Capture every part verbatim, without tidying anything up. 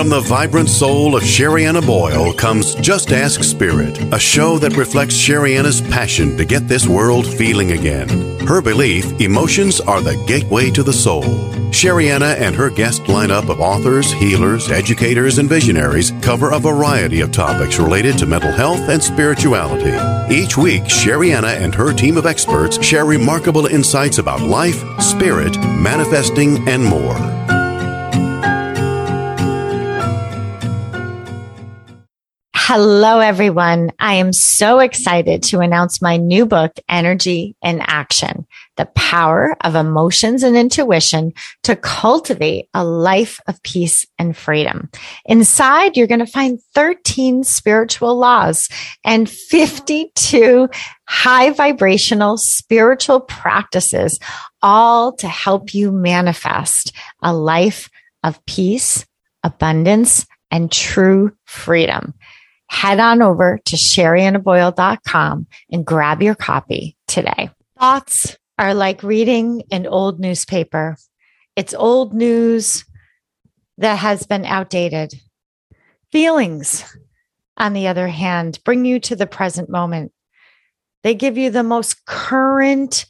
From the vibrant soul of Sherrianna Boyle comes Just Ask Spirit, a show that reflects Sherrianna's passion to get this world feeling again. Her belief, emotions are the gateway to the soul. Sherrianna and her guest lineup of authors, healers, educators, and visionaries cover a variety of topics related to mental health and spirituality. Each week, Sherrianna and her team of experts share remarkable insights about life, spirit, manifesting, and more. Hello, everyone. I am so excited to announce my new book, Energy in Action, The Power of Emotions and Intuition to Cultivate a Life of Peace and Freedom. Inside, you're going to find thirteen spiritual laws and fifty-two high vibrational spiritual practices, all to help you manifest a life of peace, abundance, and true freedom. Head on over to sherianna boyle dot com and grab your copy today. Thoughts are like reading an old newspaper. It's old news that has been outdated. Feelings, on the other hand, bring you to the present moment. They give you the most current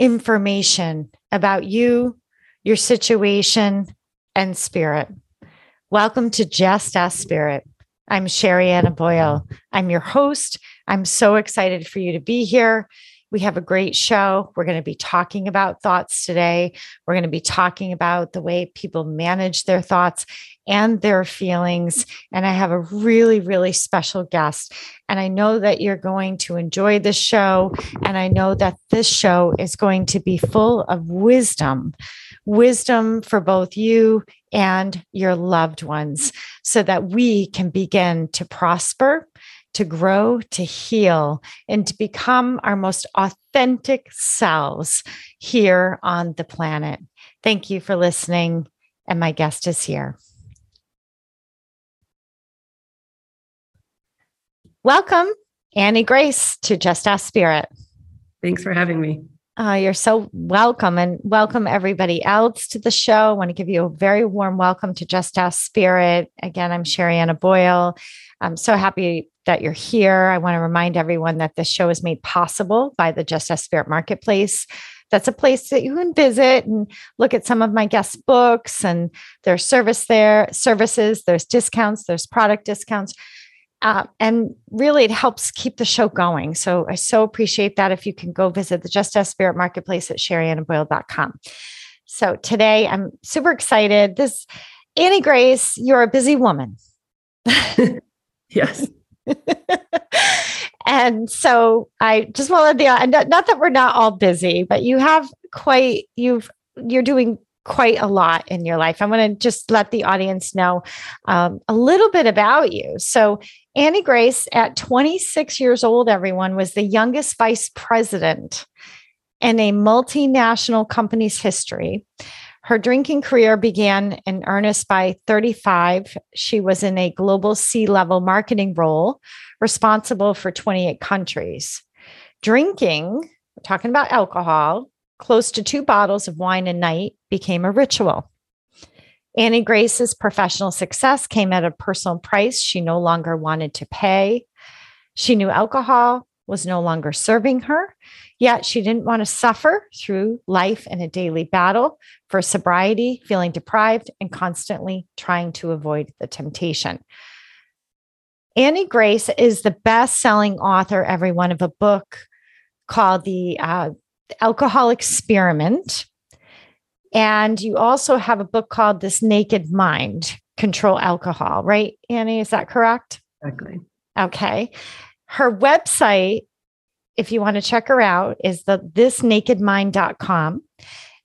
information about you, your situation, and spirit. Welcome to Just Ask Spirit. I'm Sherrianna Boyle. I'm your host. I'm so excited for you to be here. We have a great show. We're going to be talking about thoughts today. We're going to be talking about the way people manage their thoughts and their feelings. And I have a really, really special guest. And I know that you're going to enjoy this show. And I know that this show is going to be full of wisdom, wisdom for both you and your loved ones, so that we can begin to prosper, to grow, to heal, and to become our most authentic selves here on the planet. Thank you for listening. And my guest is here. Welcome, Annie Grace, to Just Ask Spirit. Thanks for having me. Uh, you're so welcome, and welcome everybody else to the show. I want to give you a very warm welcome to Just Ask Spirit. Again, I'm Sherrianna Boyle. I'm so happy that you're here. I want to remind everyone that this show is made possible by the Just Ask Spirit Marketplace. That's a place that you can visit and look at some of my guest books and their service there, services. There's discounts, there's product discounts. Uh, and really, it helps keep the show going. So I so appreciate that. If you can go visit the Just Ask Spirit Marketplace at sherianna boyle dot com. So today, I'm super excited. This Annie Grace, you're a busy woman. Yes. And so I just want to let the, not that we're not all busy, but you have quite, you've, you're doing quite a lot in your life. I want to just let the audience know um, a little bit about you. So Annie Grace, at twenty-six years old, everyone, was the youngest vice president in a multinational company's history. Her drinking career began in earnest by thirty-five. She was in a global C-level marketing role, responsible for twenty-eight countries. Drinking, we're talking about alcohol, close to two bottles of wine a night became a ritual. Annie Grace's professional success came at a personal price she no longer wanted to pay. She knew alcohol was no longer serving her, yet she didn't want to suffer through life in a daily battle for sobriety, feeling deprived and constantly trying to avoid the temptation. Annie Grace is the best-selling author, everyone, of a book called The uh, Alcohol Experiment. And you also have a book called This Naked Mind Control Alcohol, right, Annie? Is that correct? Exactly. Okay. Her website, if you want to check her out, is the this naked mind dot com.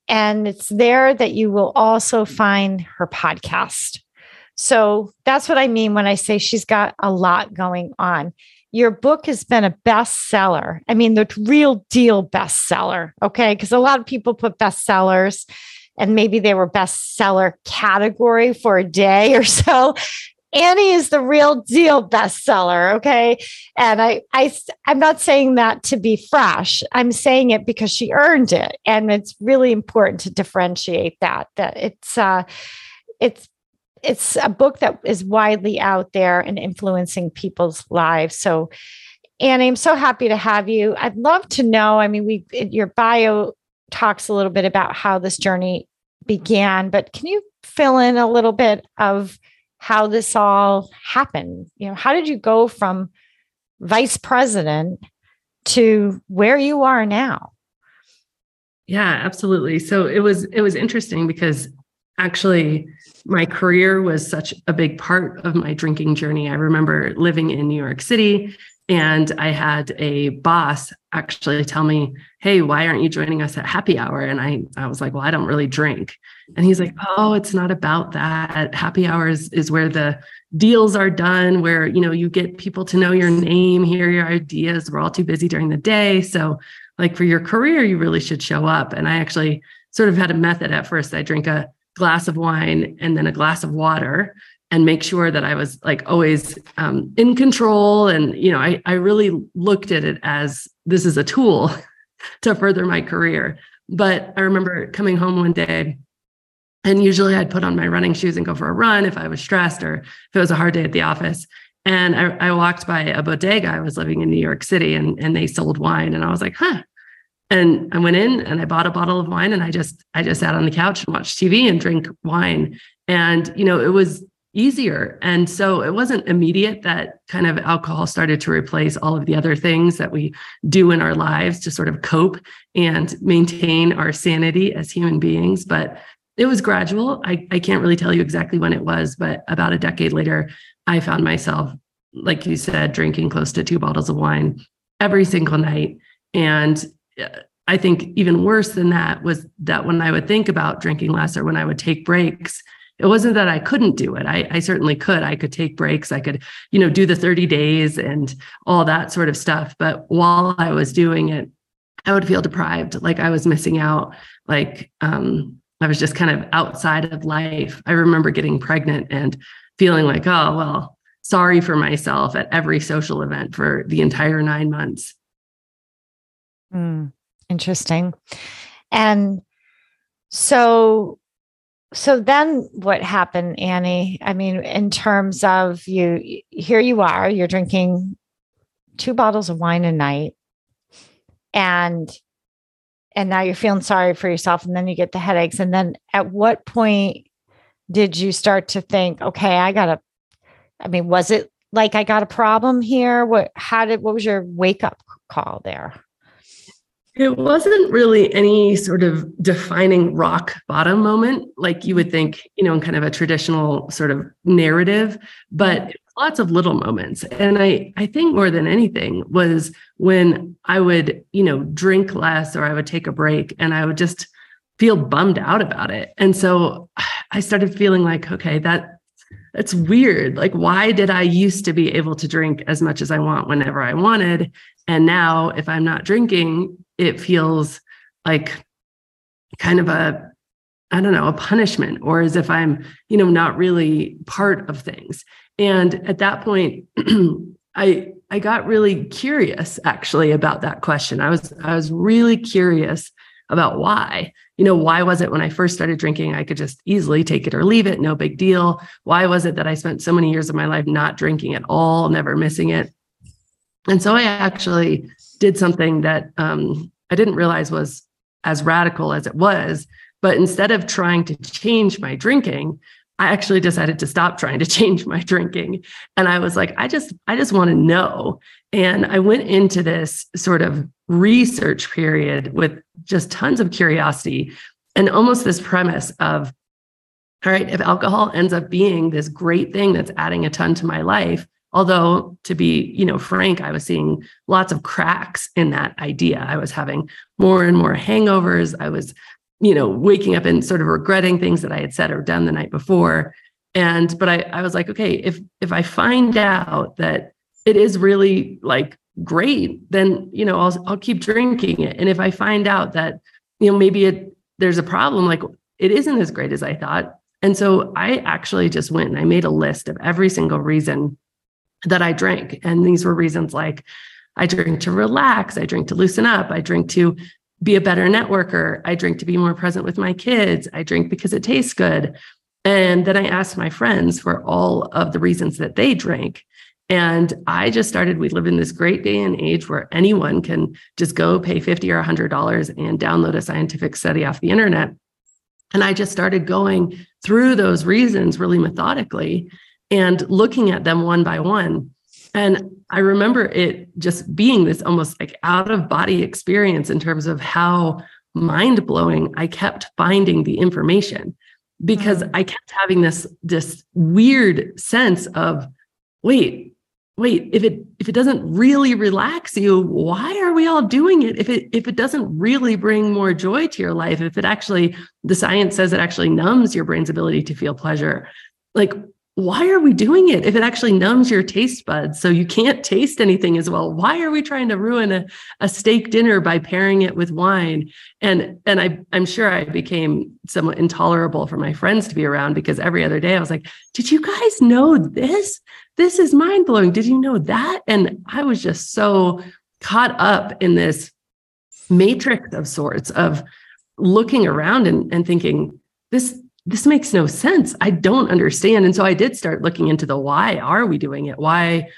And it's there that you will also find her podcast. So that's what I mean when I say she's got a lot going on. Your book has been a bestseller. I mean, the real deal bestseller, okay? Because a lot of people put bestsellers and maybe they were bestseller category for a day or so. Annie is the real deal bestseller, okay? And I, I, I'm not saying that to be fresh. I'm saying it because she earned it. And it's really important to differentiate that, that it's, uh, it's, it's a book that is widely out there and influencing people's lives. So, Annie, I'm so happy to have you. I'd love to know, I mean, we your bio talks a little bit about how this journey began, but can you fill in a little bit of how this all happened? You know, how did you go from vice president to where you are now? Yeah, absolutely. So it was, it was interesting because actually my career was such a big part of my drinking journey. I remember living in New York City and I had a boss actually tell me, hey, why aren't you joining us at happy hour? And I, I was like, well, I don't really drink. And he's like, oh, it's not about that. Happy hours is where the deals are done, where, you know, you get people to know your name, hear your ideas. We're all too busy during the day. So like for your career, you really should show up. And I actually sort of had a method at first. I drink a glass of wine and then a glass of water and make sure that I was like always um, in control. And, you know, I, I really looked at it as this is a tool to further my career. But I remember coming home one day and usually I'd put on my running shoes and go for a run if I was stressed or if it was a hard day at the office. And I, I walked by a bodega. I was living in New York City and, and they sold wine. And I was like, huh. And I went in and I bought a bottle of wine and I just, I just sat on the couch and watched T V and drank wine. And, you know, it was easier. And so it wasn't immediate that kind of alcohol started to replace all of the other things that we do in our lives to sort of cope and maintain our sanity as human beings. But it was gradual. I, I can't really tell you exactly when it was, but about a decade later, I found myself, like you said, drinking close to two bottles of wine every single night. And I think even worse than that was that when I would think about drinking less or when I would take breaks, it wasn't that I couldn't do it. I, I certainly could. I could take breaks. I could, you know, do the thirty days and all that sort of stuff. But while I was doing it, I would feel deprived, like I was missing out, like um, I was just kind of outside of life. I remember getting pregnant and feeling like, oh, well, sorry for myself at every social event for the entire nine months. Mm, interesting. And so... So then what happened, Annie? I mean, in terms of you, here you are, you're drinking two bottles of wine a night and, and now you're feeling sorry for yourself and then you get the headaches. And then at what point did you start to think, okay, I got a, I mean, was it like, I got a problem here? What, how did, what was your wake up call there? It wasn't really any sort of defining rock bottom moment, like you would think, you know, in kind of a traditional sort of narrative, but lots of little moments. And I, I think more than anything was when I would, you know, drink less or I would take a break and I would just feel bummed out about it. And so I started feeling like, okay, that that's weird. Like, why did I used to be able to drink as much as I want whenever I wanted? And now if I'm not drinking, it feels like kind of a, I don't know, a punishment or as if I'm, you know, not really part of things. And at that point, I, I got really curious actually about that question. I was, I was really curious about why, you know, why was it when I first started drinking, I could just easily take it or leave it, no big deal. Why was it that I spent so many years of my life not drinking at all, never missing it? And so I actually did something that um, I didn't realize was as radical as it was. But instead of trying to change my drinking, I actually decided to stop trying to change my drinking. And I was like, I just, I just want to know. And I went into this sort of research period with just tons of curiosity and almost this premise of, all right, if alcohol ends up being this great thing that's adding a ton to my life, although to be, you know, frank, I was seeing lots of cracks in that idea. I was having more and more hangovers. I was, you know, waking up and sort of regretting things that I had said or done the night before. And, but I, I was like, okay, if, if I find out that it is really like great, then, you know, I'll, I'll keep drinking it. And if I find out that, you know, maybe it, there's a problem, like it isn't as great as I thought. And so I actually just went and I made a list of every single reason that I drank. And these were reasons like I drink to relax, I drink to loosen up, I drink to be a better networker, I drink to be more present with my kids, I drink because it tastes good. And then I asked my friends for all of the reasons that they drank. And I just started, we live in this great day and age where anyone can just go pay fifty or a hundred dollars and download a scientific study off the internet. And I just started going through those reasons really methodically and looking at them one by one. And I remember it just being this almost like out of body experience in terms of how mind blowing I kept finding the information, because I kept having this, this weird sense of, wait, wait, if it, if it doesn't really relax you, why are we all doing it? If it, if it doesn't really bring more joy to your life, if it actually, the science says it actually numbs your brain's ability to feel pleasure, like, why are we doing it? If it actually numbs your taste buds, so you can't taste anything as well, why are we trying to ruin a, a steak dinner by pairing it with wine? And, and I, I'm sure I became somewhat intolerable for my friends to be around, because every other day I was like, did you guys know this? This is mind blowing. Did you know that? And I was just so caught up in this matrix of sorts of looking around and, and thinking, this, this makes no sense. I don't understand. And so I did start looking into the, why are we doing it? Why,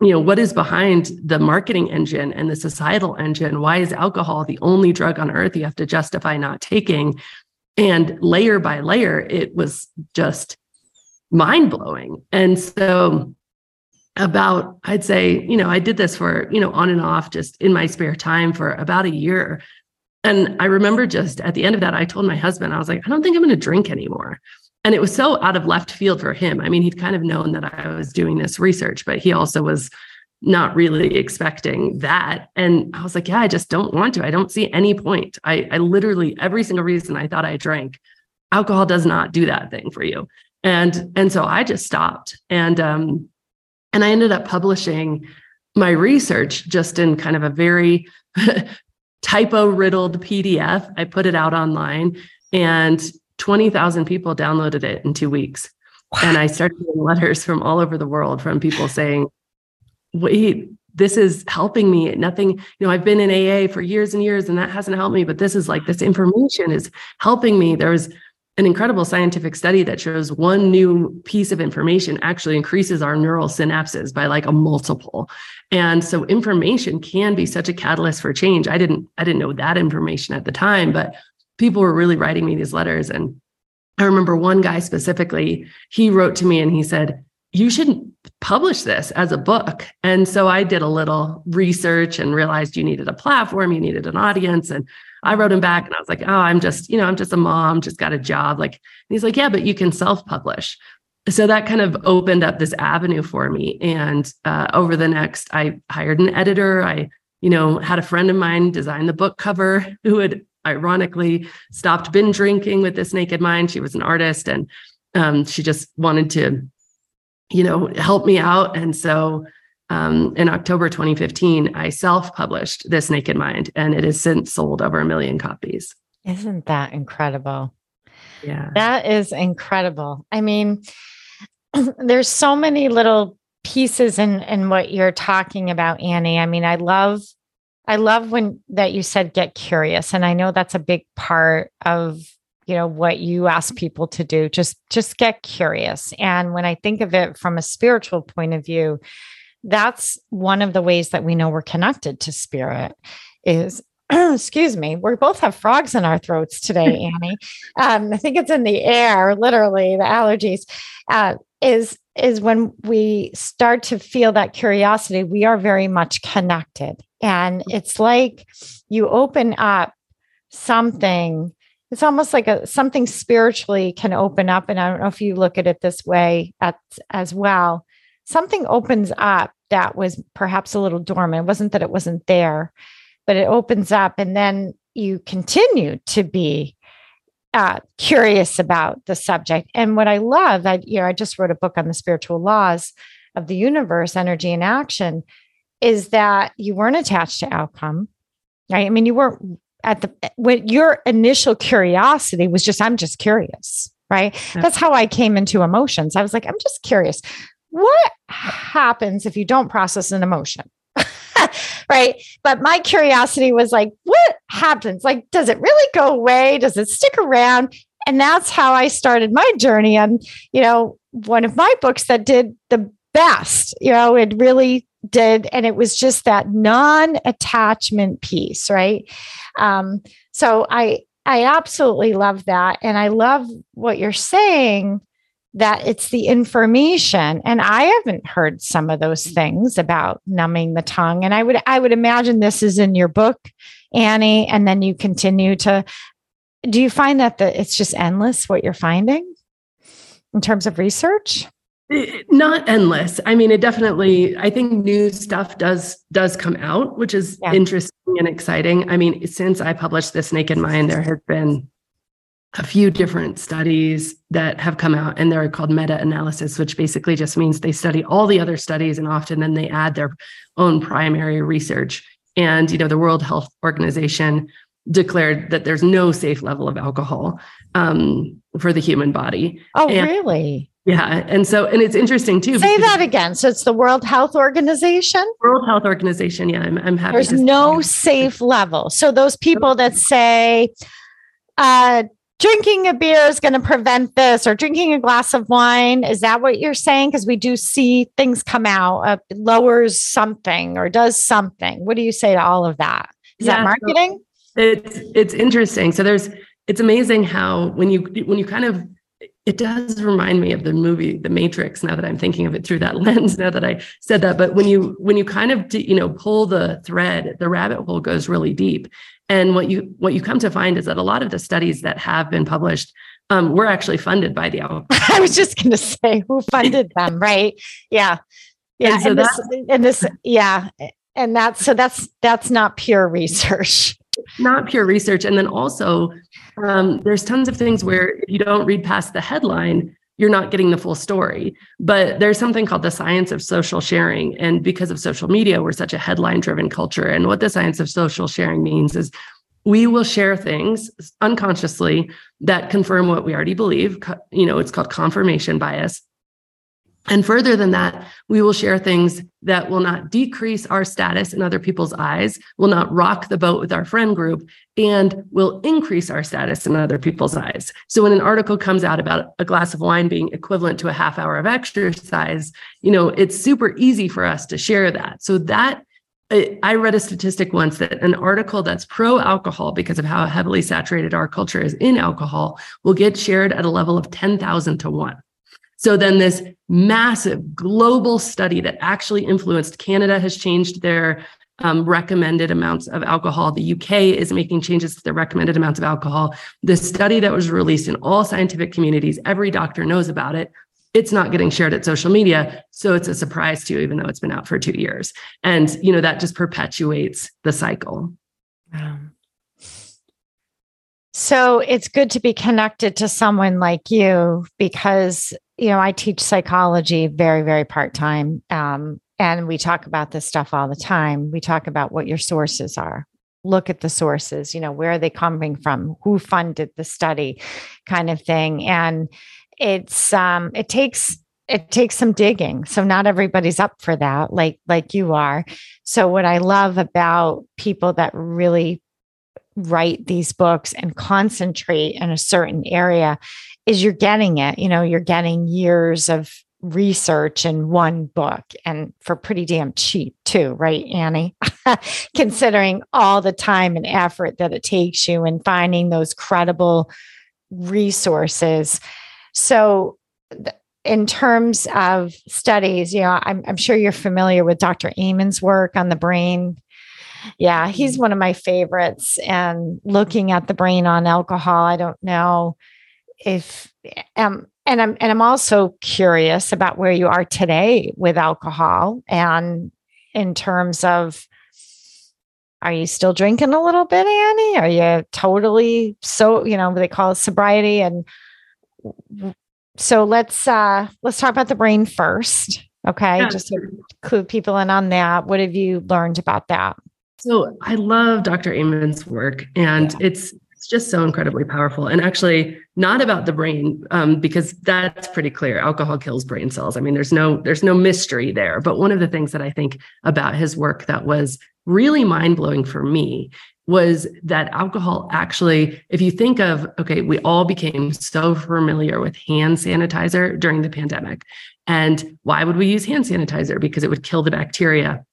you know, what is behind the marketing engine and the societal engine? Why is alcohol the only drug on earth you have to justify not taking? And layer by layer, it was just mind blowing. And so about, I'd say, you know, I did this for, you know, on and off, just in my spare time for about a year. And I remember just at the end of that, I told my husband, I was like, I don't think I'm going to drink anymore. And it was so out of left field for him. I mean, he'd kind of known that I was doing this research, but he also was not really expecting that. And I was like, yeah, I just don't want to. I don't see any point. I, I literally, every single reason I thought I drank, alcohol does not do that thing for you. And, and so I just stopped. And, um, and I ended up publishing my research just in kind of a very typo-riddled P D F. I put it out online and twenty thousand people downloaded it in two weeks. What? And I started getting letters from all over the world from people saying, wait, this is helping me. Nothing, you know, I've been in A A for years and years and that hasn't helped me, but this is like, this information is helping me. There was an incredible scientific study that shows one new piece of information actually increases our neural synapses by like a multiple. And so information can be such a catalyst for change. I didn't, I didn't know that information at the time, but people were really writing me these letters. And I remember one guy specifically, he wrote to me and he said, you should publish this as a book. And so I did a little research and realized you needed a platform, you needed an audience. And I wrote him back and I was like, oh, I'm just, you know, I'm just a mom, just got a job. Like, and he's like, yeah, but you can self-publish. So that kind of opened up this avenue for me. And uh, over the next, I hired an editor. I, you know, had a friend of mine design the book cover who had ironically stopped binge drinking with This Naked Mind. She was an artist and um, she just wanted to, you know, help me out. And so Um, in October twenty fifteen, I self-published This Naked Mind, and it has since sold over a million copies. Isn't that incredible? Yeah, that is incredible. I mean, there's so many little pieces in, in what you're talking about, Annie. I mean, I love, I love when that you said, get curious. And I know that's a big part of, you know, what you ask people to do, just, just get curious. And when I think of it from a spiritual point of view, that's one of the ways that we know we're connected to spirit is, excuse me, we both have frogs in our throats today, Annie. Um, I think it's in the air, literally the allergies, uh, is, is when we start to feel that curiosity, we are very much connected. And it's like you open up something. It's almost like a, something spiritually can open up. And I don't know if you look at it this way at, as well. Something opens up that was perhaps a little dormant. It wasn't that it wasn't there, but it opens up, and then you continue to be uh, curious about the subject. And what I love, I, you know, I just wrote a book on the spiritual laws of the universe, Energy in Action, is that you weren't attached to outcome, right? I mean, you weren't at the, when your initial curiosity was just, I'm just curious, right? Yeah. That's how I came into emotions. I was like, I'm just curious. What happens if you don't process an emotion? Right. But my curiosity was like, what happens? Like, does it really go away? Does it stick around? And that's how I started my journey on, you know, one of my books that did the best, you know, it really did. And it was just that non-attachment piece, right? Um, so I, I absolutely love that. And I love what you're saying, that it's the information. And I haven't heard some of those things about numbing the tongue. And I would, I would imagine this is in your book, Annie, and then you continue to, do you find that the, it's just endless what you're finding in terms of research? Not endless. I mean, it definitely, I think new stuff does, does come out, which is yeah. interesting and exciting. I mean, since I published This Naked Mind, there have been a few different studies that have come out, and they're called meta-analysis, which basically just means they study all the other studies, and often then they add their own primary research. And, you know, the World Health Organization declared that there's no safe level of alcohol um, for the human body. Oh, and, really? Yeah. And so, and it's interesting too. Say that again. So it's the World Health Organization? World Health Organization. Yeah. I'm, I'm happy. There's to no safe level. So those people that say uh, drinking a beer is going to prevent this, or drinking a glass of wine, is that what you're saying? Because we do see things come out, uh, lowers something or does something. What do you say to all of that? Is yeah, that marketing? So- It's, it's interesting. So there's, it's amazing how, when you, when you kind of, it does remind me of the movie, The Matrix, now that I'm thinking of it through that lens, now that I said that, but when you, when you kind of, you know, pull the thread, the rabbit hole goes really deep. And what you, what you come to find is that a lot of the studies that have been published um, were actually funded by the alcohol. I was just going to say, who funded them, right? Yeah. Yeah. And, so and, this, and this, yeah. And that's, so that's, that's not pure research. Not pure research. And then also, um, there's tons of things where if you don't read past the headline, you're not getting the full story. But there's something called the science of social sharing. And because of social media, we're such a headline-driven culture. And what the science of social sharing means is we will share things unconsciously that confirm what we already believe. You know, it's called confirmation bias. And further than that, we will share things that will not decrease our status in other people's eyes, will not rock the boat with our friend group, and will increase our status in other people's eyes. So when an article comes out about a glass of wine being equivalent to a half hour of exercise, you know, it's super easy for us to share that. So that, I read a statistic once that an article that's pro-alcohol, because of how heavily saturated our culture is in alcohol, will get shared at a level of ten thousand to one. So then this massive global study that actually influenced Canada has changed their um, recommended amounts of alcohol. The U K is making changes to their recommended amounts of alcohol. The study that was released in all scientific communities, every doctor knows about it. It's not getting shared at social media. So it's a surprise to you, even though it's been out for two years. And, you know, that just perpetuates the cycle. Wow. So it's good to be connected to someone like you, because, you know, I teach psychology very, very part-time. Um, and we talk about this stuff all the time. We talk about what your sources are. Look at the sources, you know, where are they coming from? Who funded the study, kind of thing. And it's, um, it takes, it takes some digging. So not everybody's up for that, like, like you are. So what I love about people that really write these books and concentrate in a certain area is you're getting it, you know, you're getting years of research in one book, and for pretty damn cheap too, right, Annie? Considering all the time and effort that it takes you in finding those credible resources. So th- in terms of studies, you know, I'm, I'm sure you're familiar with Doctor Amen's work on the brain. Yeah, he's one of my favorites. And looking at the brain on alcohol, I don't know if um, and I'm and I'm also curious about where you are today with alcohol, and in terms of, are you still drinking a little bit, Annie? Are you totally, so, you know, they call it sobriety? And so let's uh, let's talk about the brain first, okay? Yeah. Just to clue people in on that. What have you learned about that? So I love Doctor Amen's work, and yeah. it's, it's just so incredibly powerful. And actually not about the brain, um, because that's pretty clear. Alcohol kills brain cells. I mean, there's no, there's no mystery there. But one of the things that I think about his work that was really mind blowing for me was that alcohol actually, if you think of, okay, we all became so familiar with hand sanitizer during the pandemic. And why would we use hand sanitizer? Because it would kill the bacteria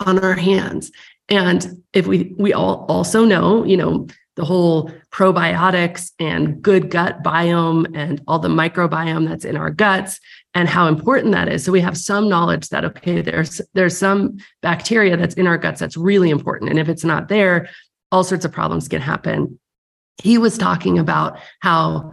on our hands. And if we, we all also know, you know, the whole probiotics and good gut biome and all the microbiome that's in our guts and how important that is. So we have some knowledge that, okay, there's, there's some bacteria that's in our guts that's really important. And if it's not there, all sorts of problems can happen. He was talking about how,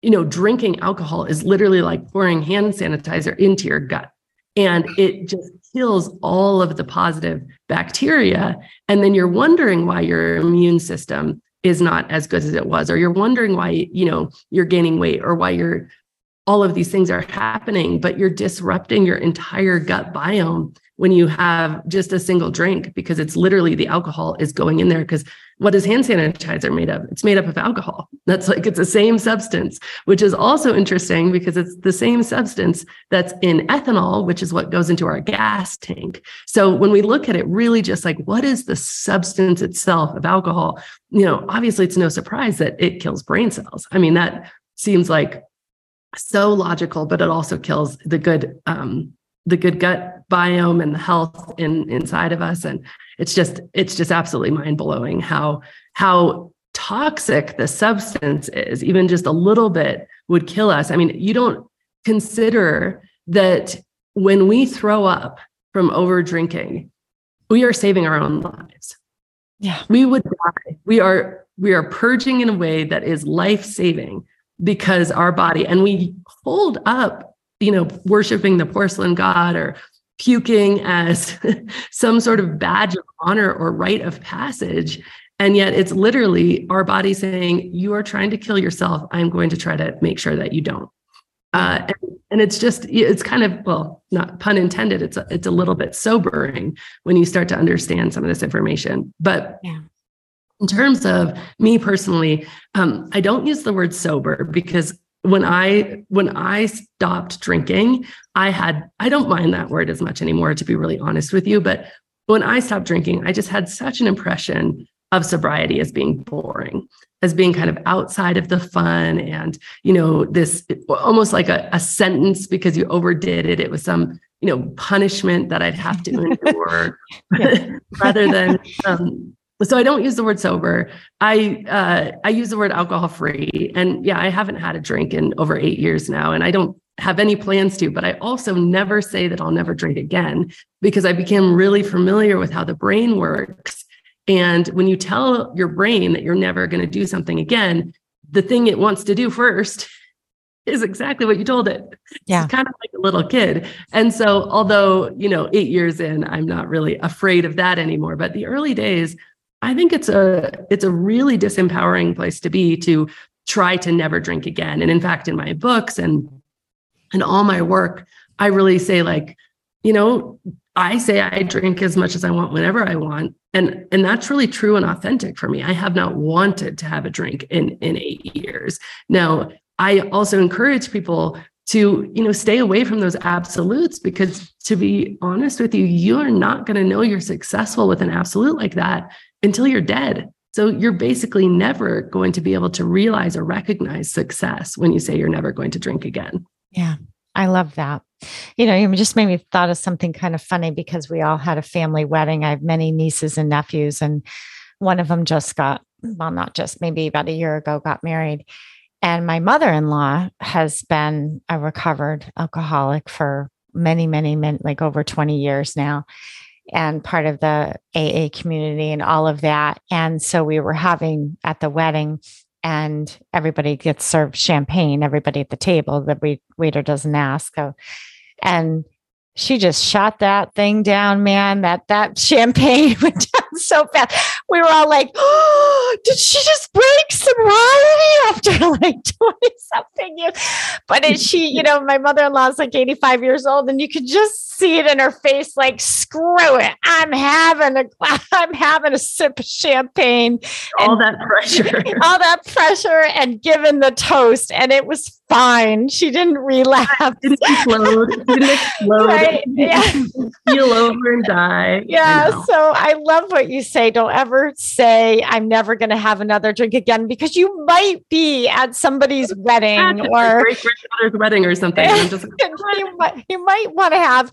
you know, drinking alcohol is literally like pouring hand sanitizer into your gut. And it just kills all of the positive bacteria. And then you're wondering why your immune system is not as good as it was, or you're wondering why, you know, you're gaining weight, or why you're, all of these things are happening, but you're disrupting your entire gut biome when you have just a single drink, because it's literally the alcohol is going in there. Because what is hand sanitizer made of? It's made up of alcohol. That's like, it's the same substance, which is also interesting because it's the same substance that's in ethanol, which is what goes into our gas tank. So when we look at it, really just like, what is the substance itself of alcohol? You know, obviously it's no surprise that it kills brain cells. I mean, that seems like so logical, but it also kills the good, um, the good gut biome and the health in inside of us. And it's just, it's just absolutely mind blowing how, how toxic the substance is. Even just a little bit would kill us. I mean, you don't consider that when we throw up from over drinking, we are saving our own lives. Yeah. We would die. We are, we are purging in a way that is life-saving, because our body, and we hold up, you know, worshiping the porcelain god or puking as some sort of badge of honor or rite of passage. And yet it's literally our body saying, you are trying to kill yourself. I'm going to try to make sure that you don't. Uh, and, and it's just, it's kind of, well, not pun intended. It's a, it's a little bit sobering when you start to understand some of this information. But yeah. In terms of me personally, um, I don't use the word sober, because when I when I stopped drinking, I had, I don't mind that word as much anymore, to be really honest with you. But when I stopped drinking, I just had such an impression of sobriety as being boring, as being kind of outside of the fun. And, you know, this almost like a, a sentence, because you overdid it. It was some, you know, punishment that I'd have to endure rather than... Um, So I don't use the word sober. I uh, I use the word alcohol free. And yeah, I haven't had a drink in over eight years now. And I don't have any plans to, but I also never say that I'll never drink again, because I became really familiar with how the brain works. And when you tell your brain that you're never going to do something again, the thing it wants to do first is exactly what you told it. Yeah. It's kind of like a little kid. And so although, you know, eight years in, I'm not really afraid of that anymore. But the early days, I think it's a it's a really disempowering place to be, to try to never drink again. And in fact, in my books and and all my work, I really say, like, you know, I say I drink as much as I want whenever I want. And and that's really true and authentic for me. I have not wanted to have a drink in, in eight years. Now, I also encourage people to, you know, stay away from those absolutes, because to be honest with you, you're not going to know you're successful with an absolute like that until you're dead. So you're basically never going to be able to realize or recognize success when you say you're never going to drink again. Yeah. I love that. You know, you just made me thought of something kind of funny, because we all had a family wedding. I have many nieces and nephews, and one of them just got, well, not just, maybe about a year ago, got married. And my mother-in-law has been a recovered alcoholic for many, many, many, like over twenty years now, and part of the A A community and all of that. And so we were having at the wedding, and everybody gets served champagne, everybody at the table, the wait- waiter doesn't ask. So, and she just shot that thing down, man, that, that champagne went down so fast. We were all like, oh, did she just break sobriety after like twenty something years? But it, she, you know, my mother-in-law is like eighty-five years old, and you could just see it in her face, like, screw it. I'm having a glass, I'm having a sip of champagne. All and, that pressure. All that pressure and giving the toast. And it was fine. She didn't relapse. It didn't explode. It didn't explode. Right? Yeah. Heal over and die. Yeah. You know. So I love what you say. Don't ever say, I'm never going to have another drink again, because you might be at somebody's wedding or great grandmother's wedding or something. Just like, you might, you might want to have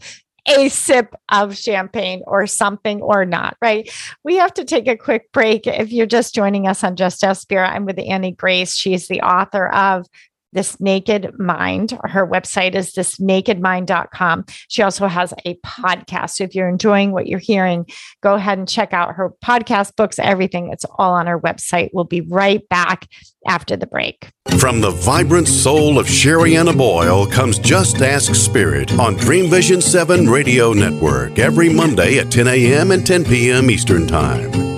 a sip of champagne or something or not, right? We have to take a quick break. If you're just joining us on Just Ask Spirit, I'm with Annie Grace. She's the author of This Naked Mind. Her website is this naked mind dot com. She also has a podcast. So if you're enjoying what you're hearing, go ahead and check out her podcast, books, everything. It's all on her website. We'll be right back after the break. From the vibrant soul of Sherrianna Boyle comes Just Ask Spirit on Dream Vision seven Radio Network every Monday at ten a.m. and ten p.m. Eastern Time.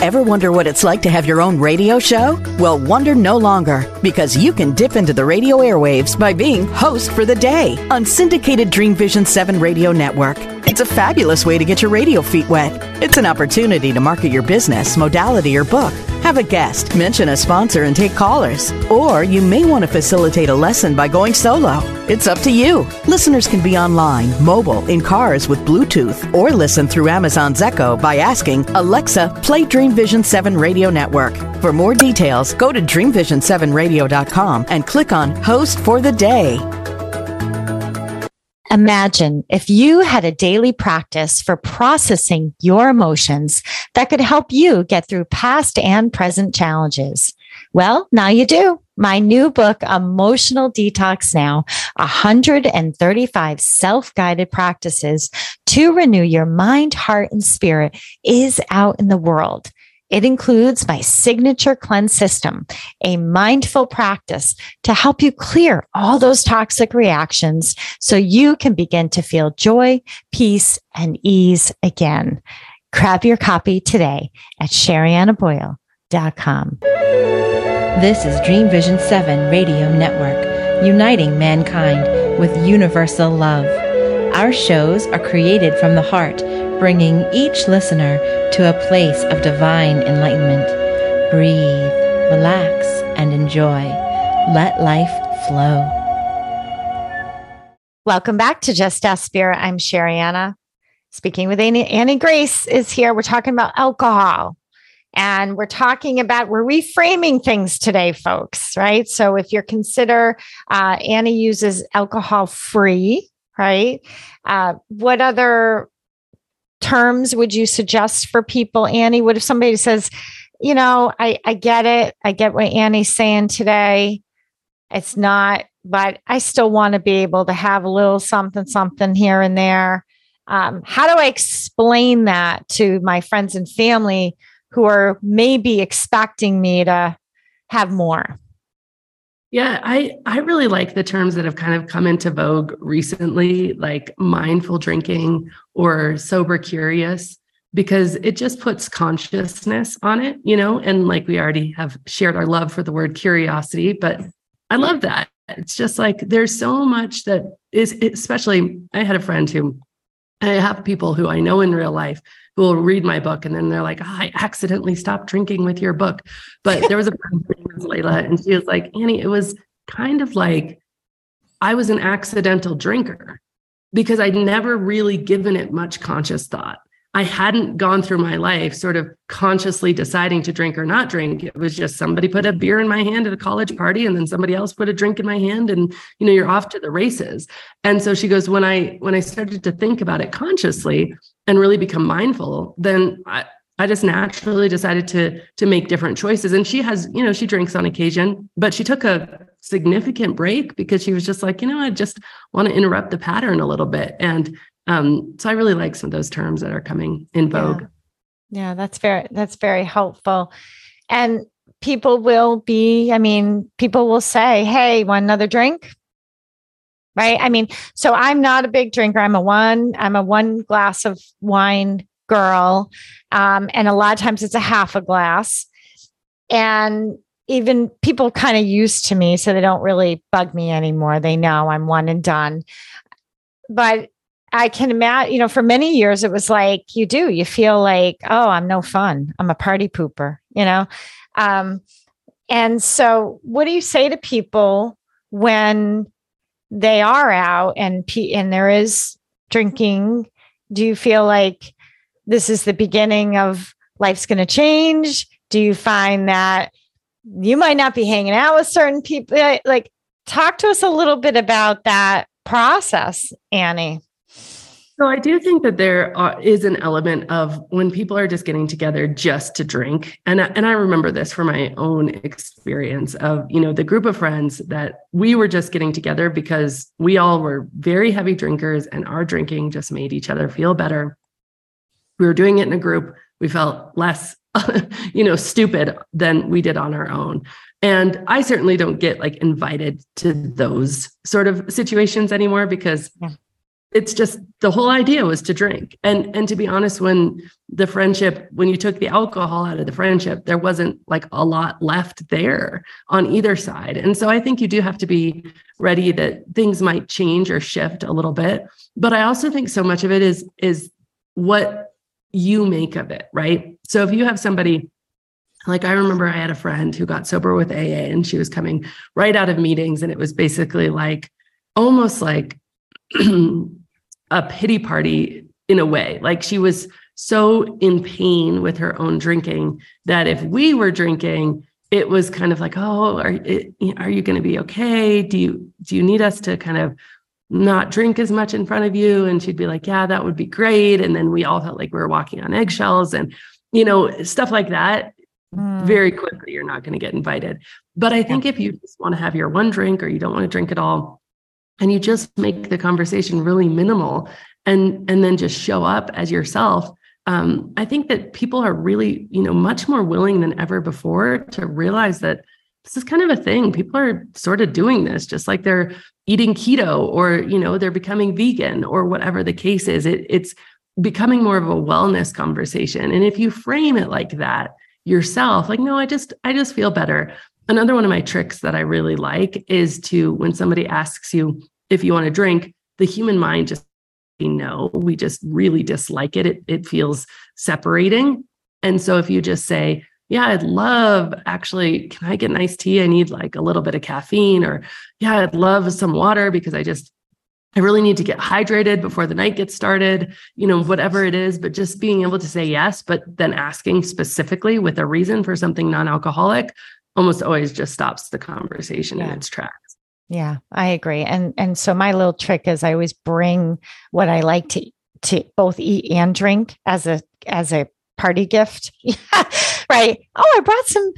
Ever wonder what it's like to have your own radio show? Well, wonder no longer, because you can dip into the radio airwaves by being host for the day on syndicated Dream Vision seven Radio Network. It's a fabulous way to get your radio feet wet. It's an opportunity to market your business, modality, or book. Have a guest, mention a sponsor, and take callers. Or you may want to facilitate a lesson by going solo. It's up to you. Listeners can be online, mobile, in cars with Bluetooth, or listen through Amazon's Echo by asking, Alexa, play Dream Vision seven Radio Network. For more details, go to dream vision seven radio dot com and click on Host for the Day. Imagine if you had a daily practice for processing your emotions that could help you get through past and present challenges. Well, now you do. My new book, Emotional Detox Now, one hundred thirty-five self-guided practices to renew your mind, heart, and spirit, is out in the world. It includes my signature cleanse system, a mindful practice to help you clear all those toxic reactions so you can begin to feel joy, peace, and ease again. Grab your copy today at sherianna boyle dot com. This is Dream Vision seven Radio Network, uniting mankind with universal love. Our shows are created from the heart, bringing each listener to a place of divine enlightenment. Breathe, relax, and enjoy. Let life flow. Welcome back to Just Ask Spirit. I'm Sherrianna. Speaking with Annie, Annie Grace is here. We're talking about alcohol. And we're talking about, we're reframing things today, folks, right? So if you're consider, uh, Annie uses alcohol free, right? Uh, what other terms would you suggest for people, Annie? What if somebody says, you know, I, I get it. I get what Annie's saying today. It's not, but I still want to be able to have a little something, something here and there. Um, how do I explain that to my friends and family who are maybe expecting me to have more? Yeah, I, I really like the terms that have kind of come into vogue recently, like mindful drinking or sober curious, because it just puts consciousness on it, you know, and like we already have shared our love for the word curiosity, but I love that. It's just like, there's so much that is, especially I had a friend who, I have people who I know in real life who will read my book and then they're like, oh, I accidentally stopped drinking with your book. But there was a friend, her name was Layla, and she was like, Annie, it was kind of like I was an accidental drinker because I'd never really given it much conscious thought. I hadn't gone through my life sort of consciously deciding to drink or not drink. It was just somebody put a beer in my hand at a college party, and then somebody else put a drink in my hand, and, you know, you're off to the races. And so she goes, when I, when I started to think about it consciously and really become mindful, then I, I just naturally decided to, to make different choices. And she has, you know, she drinks on occasion, but she took a significant break because she was just like, you know, I just want to interrupt the pattern a little bit. And um, so I really like some of those terms that are coming in vogue. Yeah. yeah, that's very, that's very helpful. And people will be, I mean, people will say, hey, want another drink? Right. I mean, so I'm not a big drinker. I'm a one, I'm a one glass of wine girl. Um, and a lot of times it's a half a glass, and even people kind of used to me, so they don't really bug me anymore. They know I'm one and done. But I can imagine, you know, for many years, it was like, you do, you feel like, oh, I'm no fun. I'm a party pooper, you know? Um, and so what do you say to people when they are out and, pe- and there is drinking? Do you feel like this is the beginning of life's going to change? Do you find that you might not be hanging out with certain people? Like, talk to us a little bit about that process, Annie. So I do think that there are, is an element of when people are just getting together just to drink. And I, and I remember this from my own experience of, you know, the group of friends that we were just getting together because we all were very heavy drinkers, and our drinking just made each other feel better. We were doing it in a group. We felt less, you know, stupid than we did on our own. And I certainly don't get like invited to those sort of situations anymore because yeah. it's just the whole idea was to drink. And, and to be honest, when the friendship, when you took the alcohol out of the friendship, there wasn't like a lot left there on either side. And so I think you do have to be ready that things might change or shift a little bit. But I also think so much of it is, is what you make of it, right? So if you have somebody, like I remember I had a friend who got sober with A A, and she was coming right out of meetings, and it was basically like almost like a pity party in a way. Like she was so in pain with her own drinking that if we were drinking, it was kind of like, oh, are, are you going to be okay? Do you, do you need us to kind of not drink as much in front of you? And she'd be like, yeah, that would be great. And then we all felt like we were walking on eggshells and, you know, stuff like that. Mm. Very quickly, you're not going to get invited. But I think yeah. if you just want to have your one drink, or you don't want to drink at all, and you just make the conversation really minimal, and, and then just show up as yourself. Um, I think that people are really, you know, much more willing than ever before to realize that this is kind of a thing. People are sort of doing this, just like they're eating keto, or, you know, they're becoming vegan, or whatever the case is. It, it's becoming more of a wellness conversation. And if you frame it like that yourself, like, no, I just, I just feel better. Another one of my tricks that I really like is to, when somebody asks you if you want to drink, the human mind just, you know, we just really dislike it. It, it feels separating. And so if you just say, yeah, I'd love, actually, can I get an iced tea? I need like a little bit of caffeine. Or yeah, I'd love some water because I just, I really need to get hydrated before the night gets started, you know, whatever it is. But just being able to say yes, but then asking specifically with a reason for something non-alcoholic almost always just stops the conversation yeah. in its tracks. Yeah, I agree. And, and so my little trick is I always bring what I like to, to both eat and drink as a, as a party gift. Right. Oh, I brought some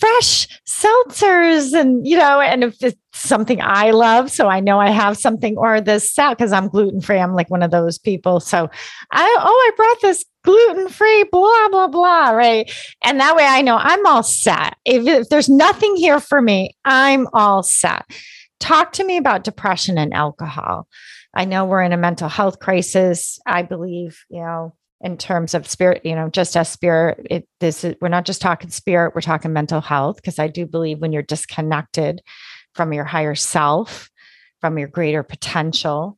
fresh seltzers, and, you know, and if it's something I love, so I know I have something, or this salad, because I'm gluten-free. I'm like one of those people. So I, oh, I brought this gluten-free, blah, blah, blah. Right. And that way I know I'm all set. If, if there's nothing here for me, I'm all set. Talk to me about depression and alcohol. I know we're in a mental health crisis. I believe, you know, in terms of spirit, you know, just as spirit, it, this is, we're not just talking spirit, we're talking mental health. Because I do believe when you're disconnected from your higher self, from your greater potential,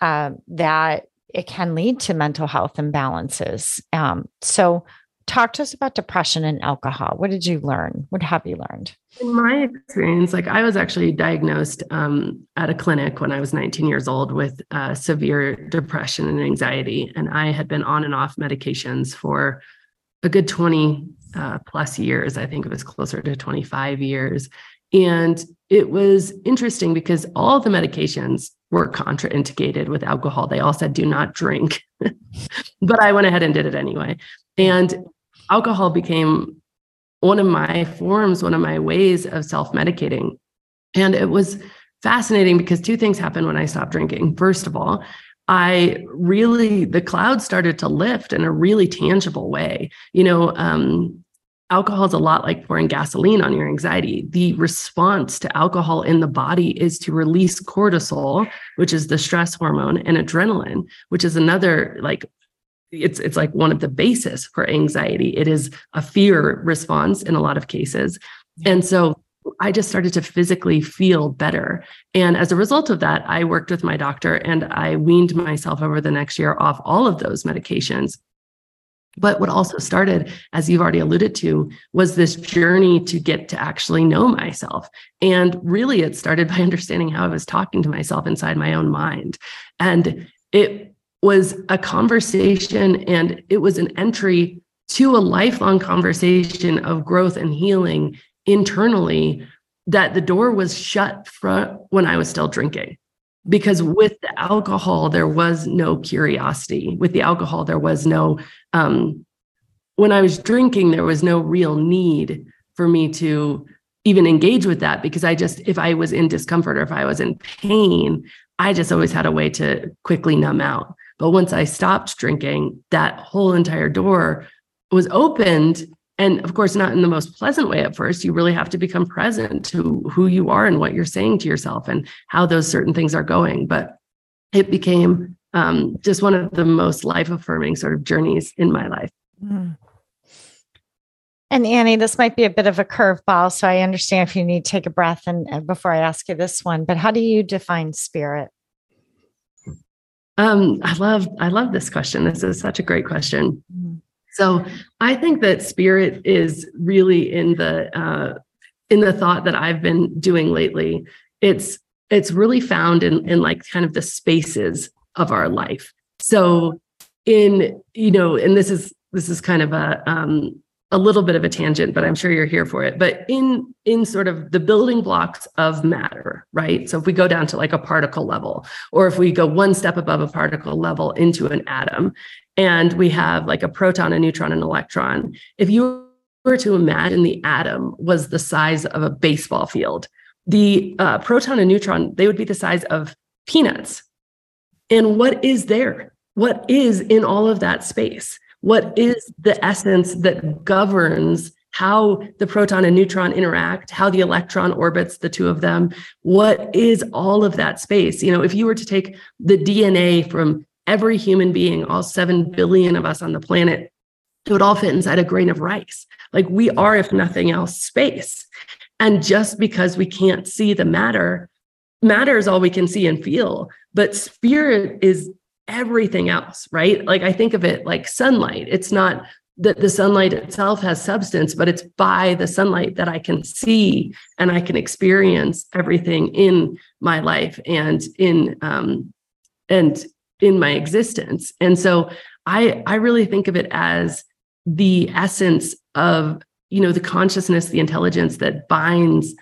uh, that it can lead to mental health imbalances. Um, so talk to us about depression and alcohol. What did you learn? What have you learned? In my experience, like I was actually diagnosed um, at a clinic when I was nineteen years old with uh, severe depression and anxiety. And I had been on and off medications for a good twenty uh, plus years. I think it was closer to twenty-five years. And it was interesting because all the medications were contraindicated with alcohol. They all said, do not drink, but I went ahead and did it anyway. And alcohol became one of my forms, one of my ways of self-medicating. And it was fascinating because two things happened when I stopped drinking. First of all, I really, the clouds started to lift in a really tangible way. You know, um, alcohol is a lot like pouring gasoline on your anxiety. The response to alcohol in the body is to release cortisol, which is the stress hormone, and adrenaline, which is another like It's it's like one of the basis for anxiety. It is a fear response in a lot of cases. Yeah. And so I just started to physically feel better. And as a result of that, I worked with my doctor and I weaned myself over the next year off all of those medications. But what also started, as you've already alluded to, was this journey to get to actually know myself. And really it started by understanding how I was talking to myself inside my own mind. And it was a conversation, and it was an entry to a lifelong conversation of growth and healing internally that the door was shut front when I was still drinking. Because with the alcohol, there was no curiosity. With the alcohol, there was no, um, when I was drinking, there was no real need for me to even engage with that because I just, if I was in discomfort or if I was in pain, I just always had a way to quickly numb out. But once I stopped drinking, that whole entire door was opened. And of course, not in the most pleasant way at first. You really have to become present to who you are and what you're saying to yourself and how those certain things are going. But it became um, just one of the most life-affirming sort of journeys in my life. Mm. And Annie, this might be a bit of a curveball, so I understand if you need to take a breath and, and before I ask you this one, but how do you define spirit? Um, I love, I love this question. This is such a great question. So I think that spirit is really in the, uh, in the thought that I've been doing lately. It's, it's really found in, in like kind of the spaces of our life. So in, you know, and this is, this is kind of a, um, a little bit of a tangent, but I'm sure you're here for it. But in, in sort of the building blocks of matter, right? So if we go down to like a particle level, or if we go one step above a particle level into an atom, and we have like a proton, a neutron, an electron. If you were to imagine the atom was the size of a baseball field, the uh, proton and neutron, they would be the size of peanuts. And what is there? What is in all of that space? What is the essence that governs how the proton and neutron interact, how the electron orbits the two of them? What is all of that space? You know, if you were to take the D N A from every human being, all seven billion of us on the planet, it would all fit inside a grain of rice. Like we are, if nothing else, space. And just because we can't see the matter, matter is all we can see and feel, but spirit is everything else, right? Like I think of it like sunlight. It's not that the sunlight itself has substance, but it's by the sunlight that I can see and I can experience everything in my life and in um, and in my existence. And so I I really think of it as the essence of, you know, the consciousness, the intelligence that binds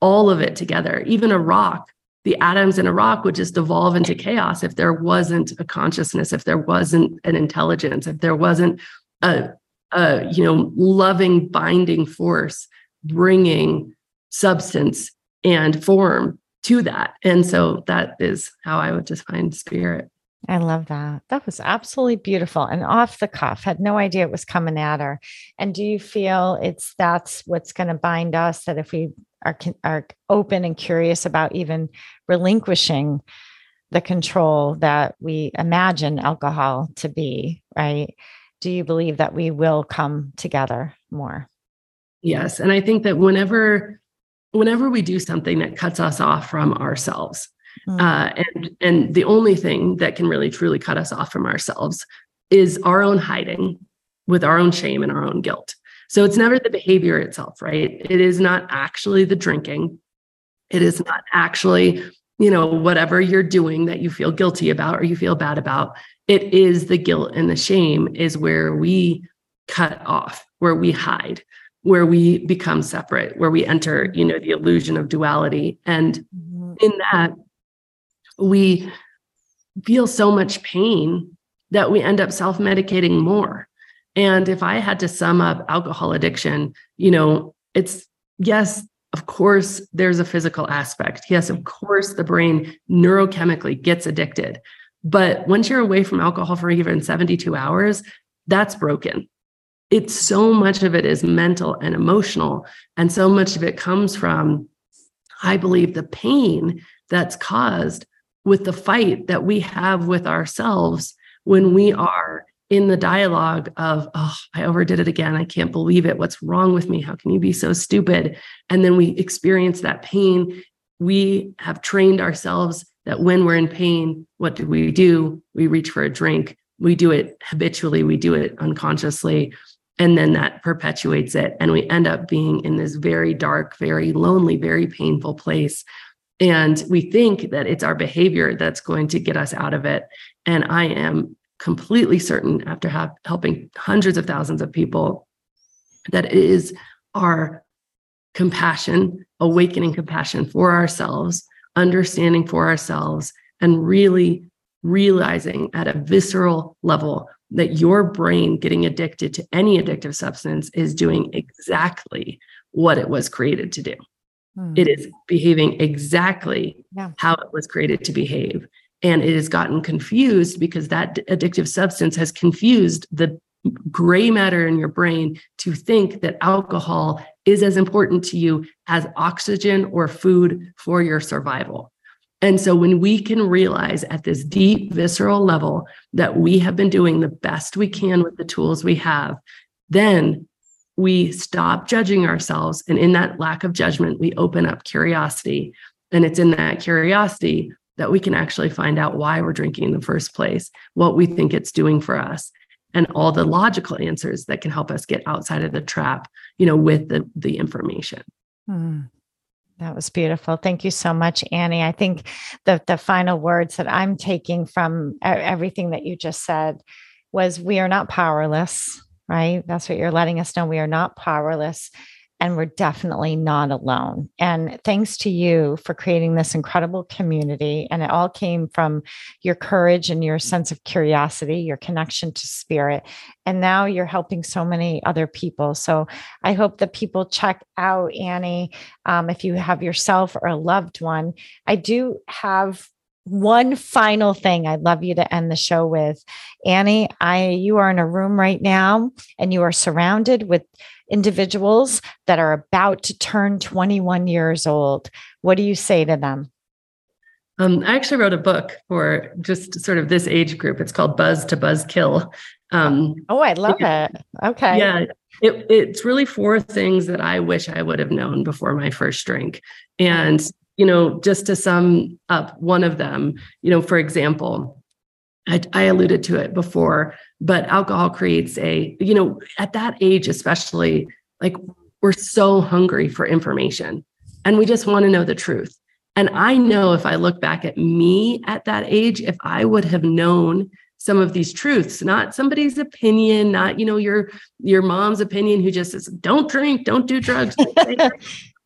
all of it together. Even a rock. The atoms in a rock would just devolve into chaos if there wasn't a consciousness, if there wasn't an intelligence, if there wasn't a, a you know, loving, binding force bringing substance and form to that. And so that is how I would define spirit. I love that. That was absolutely beautiful and off the cuff. Had no idea it was coming at her. And do you feel it's that's what's going to bind us, that if we Are, are open and curious about even relinquishing the control that we imagine alcohol to be, right? Do you believe that we will come together more? Yes. And I think that whenever, whenever we do something that cuts us off from ourselves, mm. uh, and, and the only thing that can really truly cut us off from ourselves is our own hiding, with our own shame and our own guilt. So it's never the behavior itself, right? It is not actually the drinking. It is not actually, you know, whatever you're doing that you feel guilty about or you feel bad about. It is the guilt and the shame is where we cut off, where we hide, where we become separate, where we enter, you know, the illusion of duality. And in that, we feel so much pain that we end up self-medicating more. And if I had to sum up alcohol addiction, you know, it's, yes, of course, there's a physical aspect. Yes, of course, the brain neurochemically gets addicted. But once you're away from alcohol for even seventy-two hours, that's broken. It's so much of it is mental and emotional. And so much of it comes from, I believe, the pain that's caused with the fight that we have with ourselves when we are in the dialogue of, oh, I overdid it again. I can't believe it. What's wrong with me? How can you be so stupid? And then we experience that pain. We have trained ourselves that when we're in pain, what do we do? We reach for a drink. We do it habitually. We do it unconsciously. And then that perpetuates it. And we end up being in this very dark, very lonely, very painful place. And we think that it's our behavior that's going to get us out of it. And I am completely certain, after ha- helping hundreds of thousands of people, that it is our compassion, awakening compassion for ourselves, understanding for ourselves, and really realizing at a visceral level that your brain getting addicted to any addictive substance is doing exactly what it was created to do. Hmm. It is behaving exactly yeah. how it was created to behave. And it has gotten confused because that addictive substance has confused the gray matter in your brain to think that alcohol is as important to you as oxygen or food for your survival. And so when we can realize at this deep visceral level that we have been doing the best we can with the tools we have, then we stop judging ourselves. And in that lack of judgment, we open up curiosity. And it's in that curiosity that we can actually find out why we're drinking in the first place, what we think it's doing for us, and all the logical answers that can help us get outside of the trap, you know, with the, the information. Mm, that was beautiful. Thank you so much, Annie. I think that the final words that I'm taking from everything that you just said was, we are not powerless, right? That's what you're letting us know. We are not powerless. And we're definitely not alone. And thanks to you for creating this incredible community. And it all came from your courage and your sense of curiosity, your connection to spirit. And now you're helping so many other people. So I hope that people check out Annie. Um, if you have yourself or a loved one, I do have one final thing I'd love you to end the show with. Annie, I, you are in a room right now and you are surrounded with individuals that are about to turn twenty-one years old. What do you say to them? Um, I actually wrote a book for just sort of this age group. It's called Buzz to Buzzkill. Um, oh, I love it. Okay. Yeah. It, it's really four things that I wish I would have known before my first drink. And you know, just to sum up one of them, you know, for example, I, I alluded to it before, but alcohol creates a, you know, at that age, especially, like, we're so hungry for information and we just want to know the truth. And I know if I look back at me at that age, if I would have known some of these truths, not somebody's opinion, not, you know, your, your mom's opinion who just says, don't drink, don't do drugs.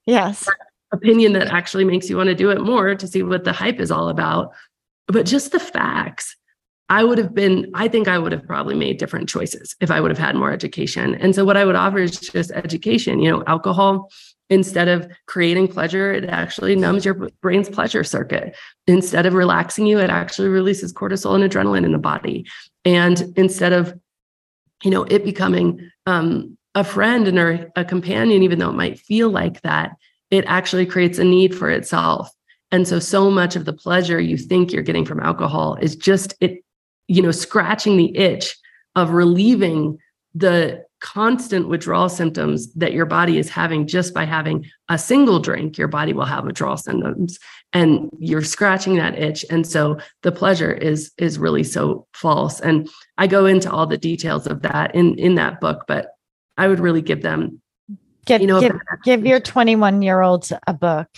Yes. Opinion that actually makes you want to do it more to see what the hype is all about. But just the facts, I would have been, I think I would have probably made different choices if I would have had more education. And so what I would offer is just education. You know, alcohol, instead of creating pleasure, it actually numbs your brain's pleasure circuit. Instead of relaxing you, it actually releases cortisol and adrenaline in the body. And instead of, you know, it becoming um, a friend and or a companion, even though it might feel like that, it actually creates a need for itself. And so, so much of the pleasure you think you're getting from alcohol is just it, you know, scratching the itch of relieving the constant withdrawal symptoms that your body is having just by having a single drink, your body will have withdrawal symptoms and you're scratching that itch. And so the pleasure is, is really so false. And I go into all the details of that in, in that book, but I would really give them, give, you know, give, give your twenty-one year olds a book,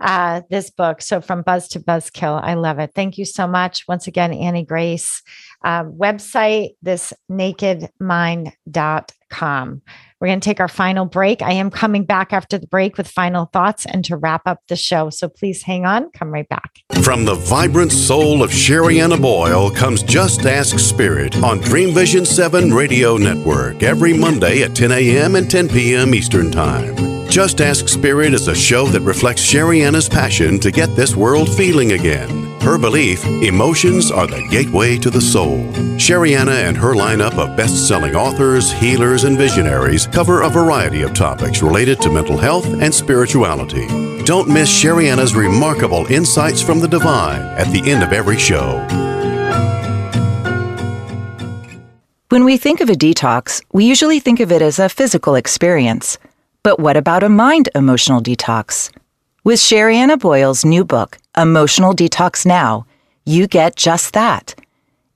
uh, this book. So From Buzz to Buzzkill. I love it. Thank you so much. Once again, Annie Grace, uh, website, this naked mind dot com. We're going to take our final break. I am coming back after the break with final thoughts and to wrap up the show. So please hang on. Come right back. From the vibrant soul of Sherrianna Boyle comes Just Ask Spirit on Dream Vision seven Radio Network every Monday at ten a.m. and ten p.m. Eastern Time. Just Ask Spirit is a show that reflects Sherrianna's passion to get this world feeling again. Her belief, emotions are the gateway to the soul. Sherrianna and her lineup of best-selling authors, healers, and visionaries cover a variety of topics related to mental health and spirituality. Don't miss Sherrianna's remarkable insights from the divine at the end of every show. When we think of a detox, we usually think of it as a physical experience. But what about a mind emotional detox? With Sherrianna Boyle's new book, Emotional Detox Now, you get just that.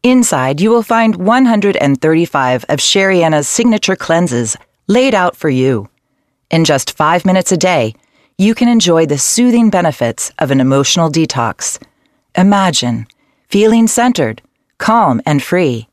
Inside, you will find one hundred thirty-five of Sherrianna's signature cleanses laid out for you. In just five minutes a day, you can enjoy the soothing benefits of an emotional detox. Imagine feeling centered, calm, and free.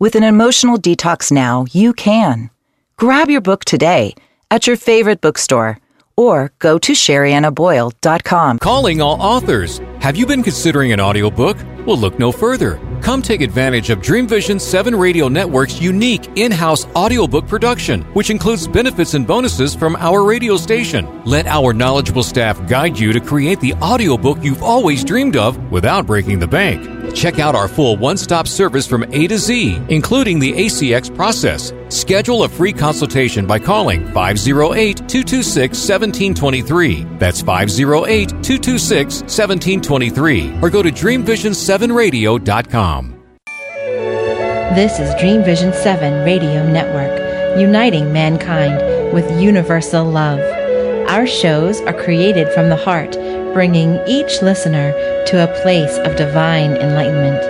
With an Emotional Detox Now, you can. Grab your book today at your favorite bookstore, or go to sherianna boyle dot com. Calling all authors. Have you been considering an audiobook? Well, look no further. Come take advantage of Dream Vision seven Radio Network's unique in-house audiobook production, which includes benefits and bonuses from our radio station. Let our knowledgeable staff guide you to create the audiobook you've always dreamed of without breaking the bank. Check out our full one-stop service from A to Z, including the A C X process. Schedule a free consultation by calling five oh eight, two two six, one seven two three. That's five oh eight, two two six, one seven two three. Or go to dream vision seven radio dot com. This is Dream Vision seven Radio Network, uniting mankind with universal love. Our shows are created from the heart, bringing each listener to a place of divine enlightenment.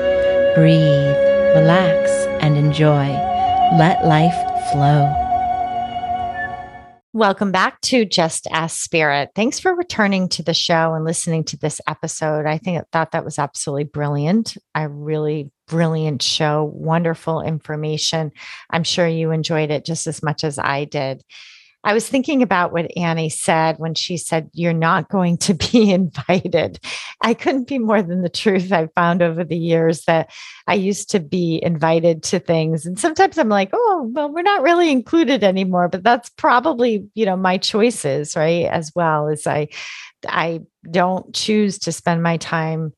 Breathe, relax, and enjoy. Let life flow. Welcome back to Just Ask Spirit. Thanks for returning to the show and listening to this episode. I think I thought that was absolutely brilliant. I really brilliant show, wonderful information. I'm sure you enjoyed it just as much as I did. I was thinking about what Annie said when she said, you're not going to be invited. I couldn't be more than the truth. I found over the years that I used to be invited to things. And sometimes I'm like, oh, well, we're not really included anymore. But that's probably, you know, my choices, right? As well as I, I don't choose to spend my time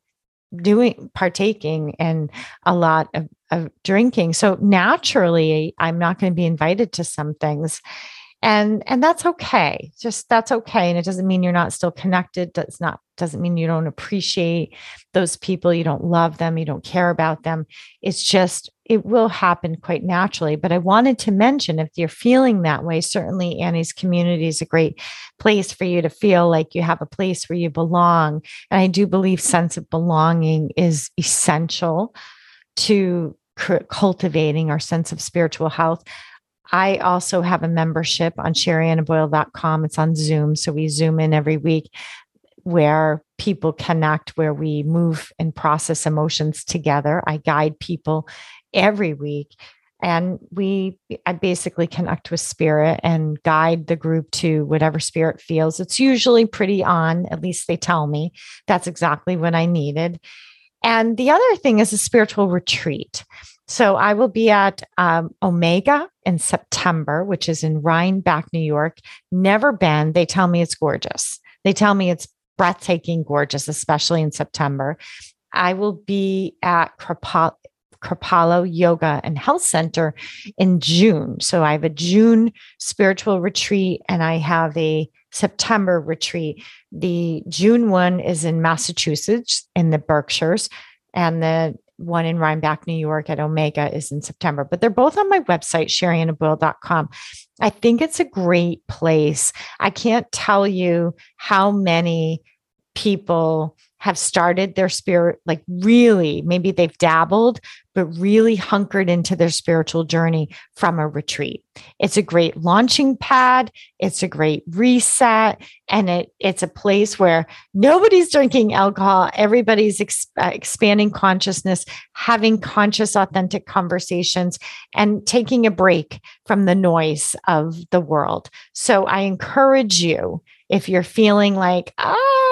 doing, partaking in a lot of, of drinking. So naturally, I'm not going to be invited to some things. And, and that's okay. Just that's okay. And it doesn't mean you're not still connected. That's not, doesn't mean you don't appreciate those people. You don't love them. You don't care about them. It's just, it will happen quite naturally. But I wanted to mention, if you're feeling that way, certainly Annie's community is a great place for you to feel like you have a place where you belong. And I do believe sense of belonging is essential to cultivating our sense of spiritual health. I also have a membership on sherianna boyle dot com. It's on Zoom. So we Zoom in every week where people connect, where we move and process emotions together. I guide people every week. And we, I basically connect with spirit and guide the group to whatever spirit feels. It's usually pretty on, at least they tell me. That's exactly what I needed. And the other thing is a spiritual retreat. So I will be at um, Omega in September, which is in Rhinebeck, New York. Never been. They tell me it's gorgeous. They tell me it's breathtaking gorgeous, especially in September. I will be at Kripalu, Kripalu Yoga and Health Center in June. So I have a June spiritual retreat and I have a September retreat. The June one is in Massachusetts in the Berkshires, and the one in Rhinebeck, New York at Omega is in September, but they're both on my website, sherrianna boyle dot com. I think it's a great place. I can't tell you how many people have started their spirit, like really, maybe they've dabbled, but really hunkered into their spiritual journey from a retreat. It's a great launching pad. It's a great reset. And it it's a place where nobody's drinking alcohol. Everybody's ex- expanding consciousness, having conscious, authentic conversations, and taking a break from the noise of the world. So I encourage you, if you're feeling like, ah,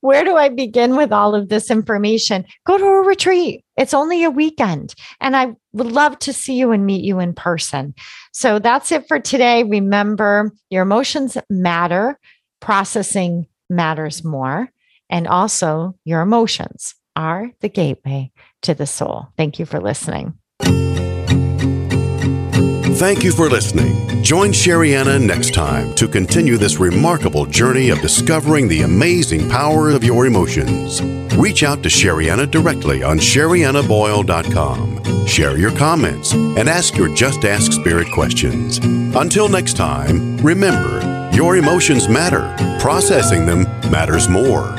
where do I begin with all of this information? Go to a retreat. It's only a weekend. And I would love to see you and meet you in person. So that's it for today. Remember, your emotions matter. Processing matters more. And also, your emotions are the gateway to the soul. Thank you for listening. Thank you for listening. Join Sherrianna next time to continue this remarkable journey of discovering the amazing power of your emotions. Reach out to Sherrianna directly on sherrianna boyle dot com. Share your comments and ask your Just Ask Spirit questions. Until next time, remember, your emotions matter. Processing them matters more.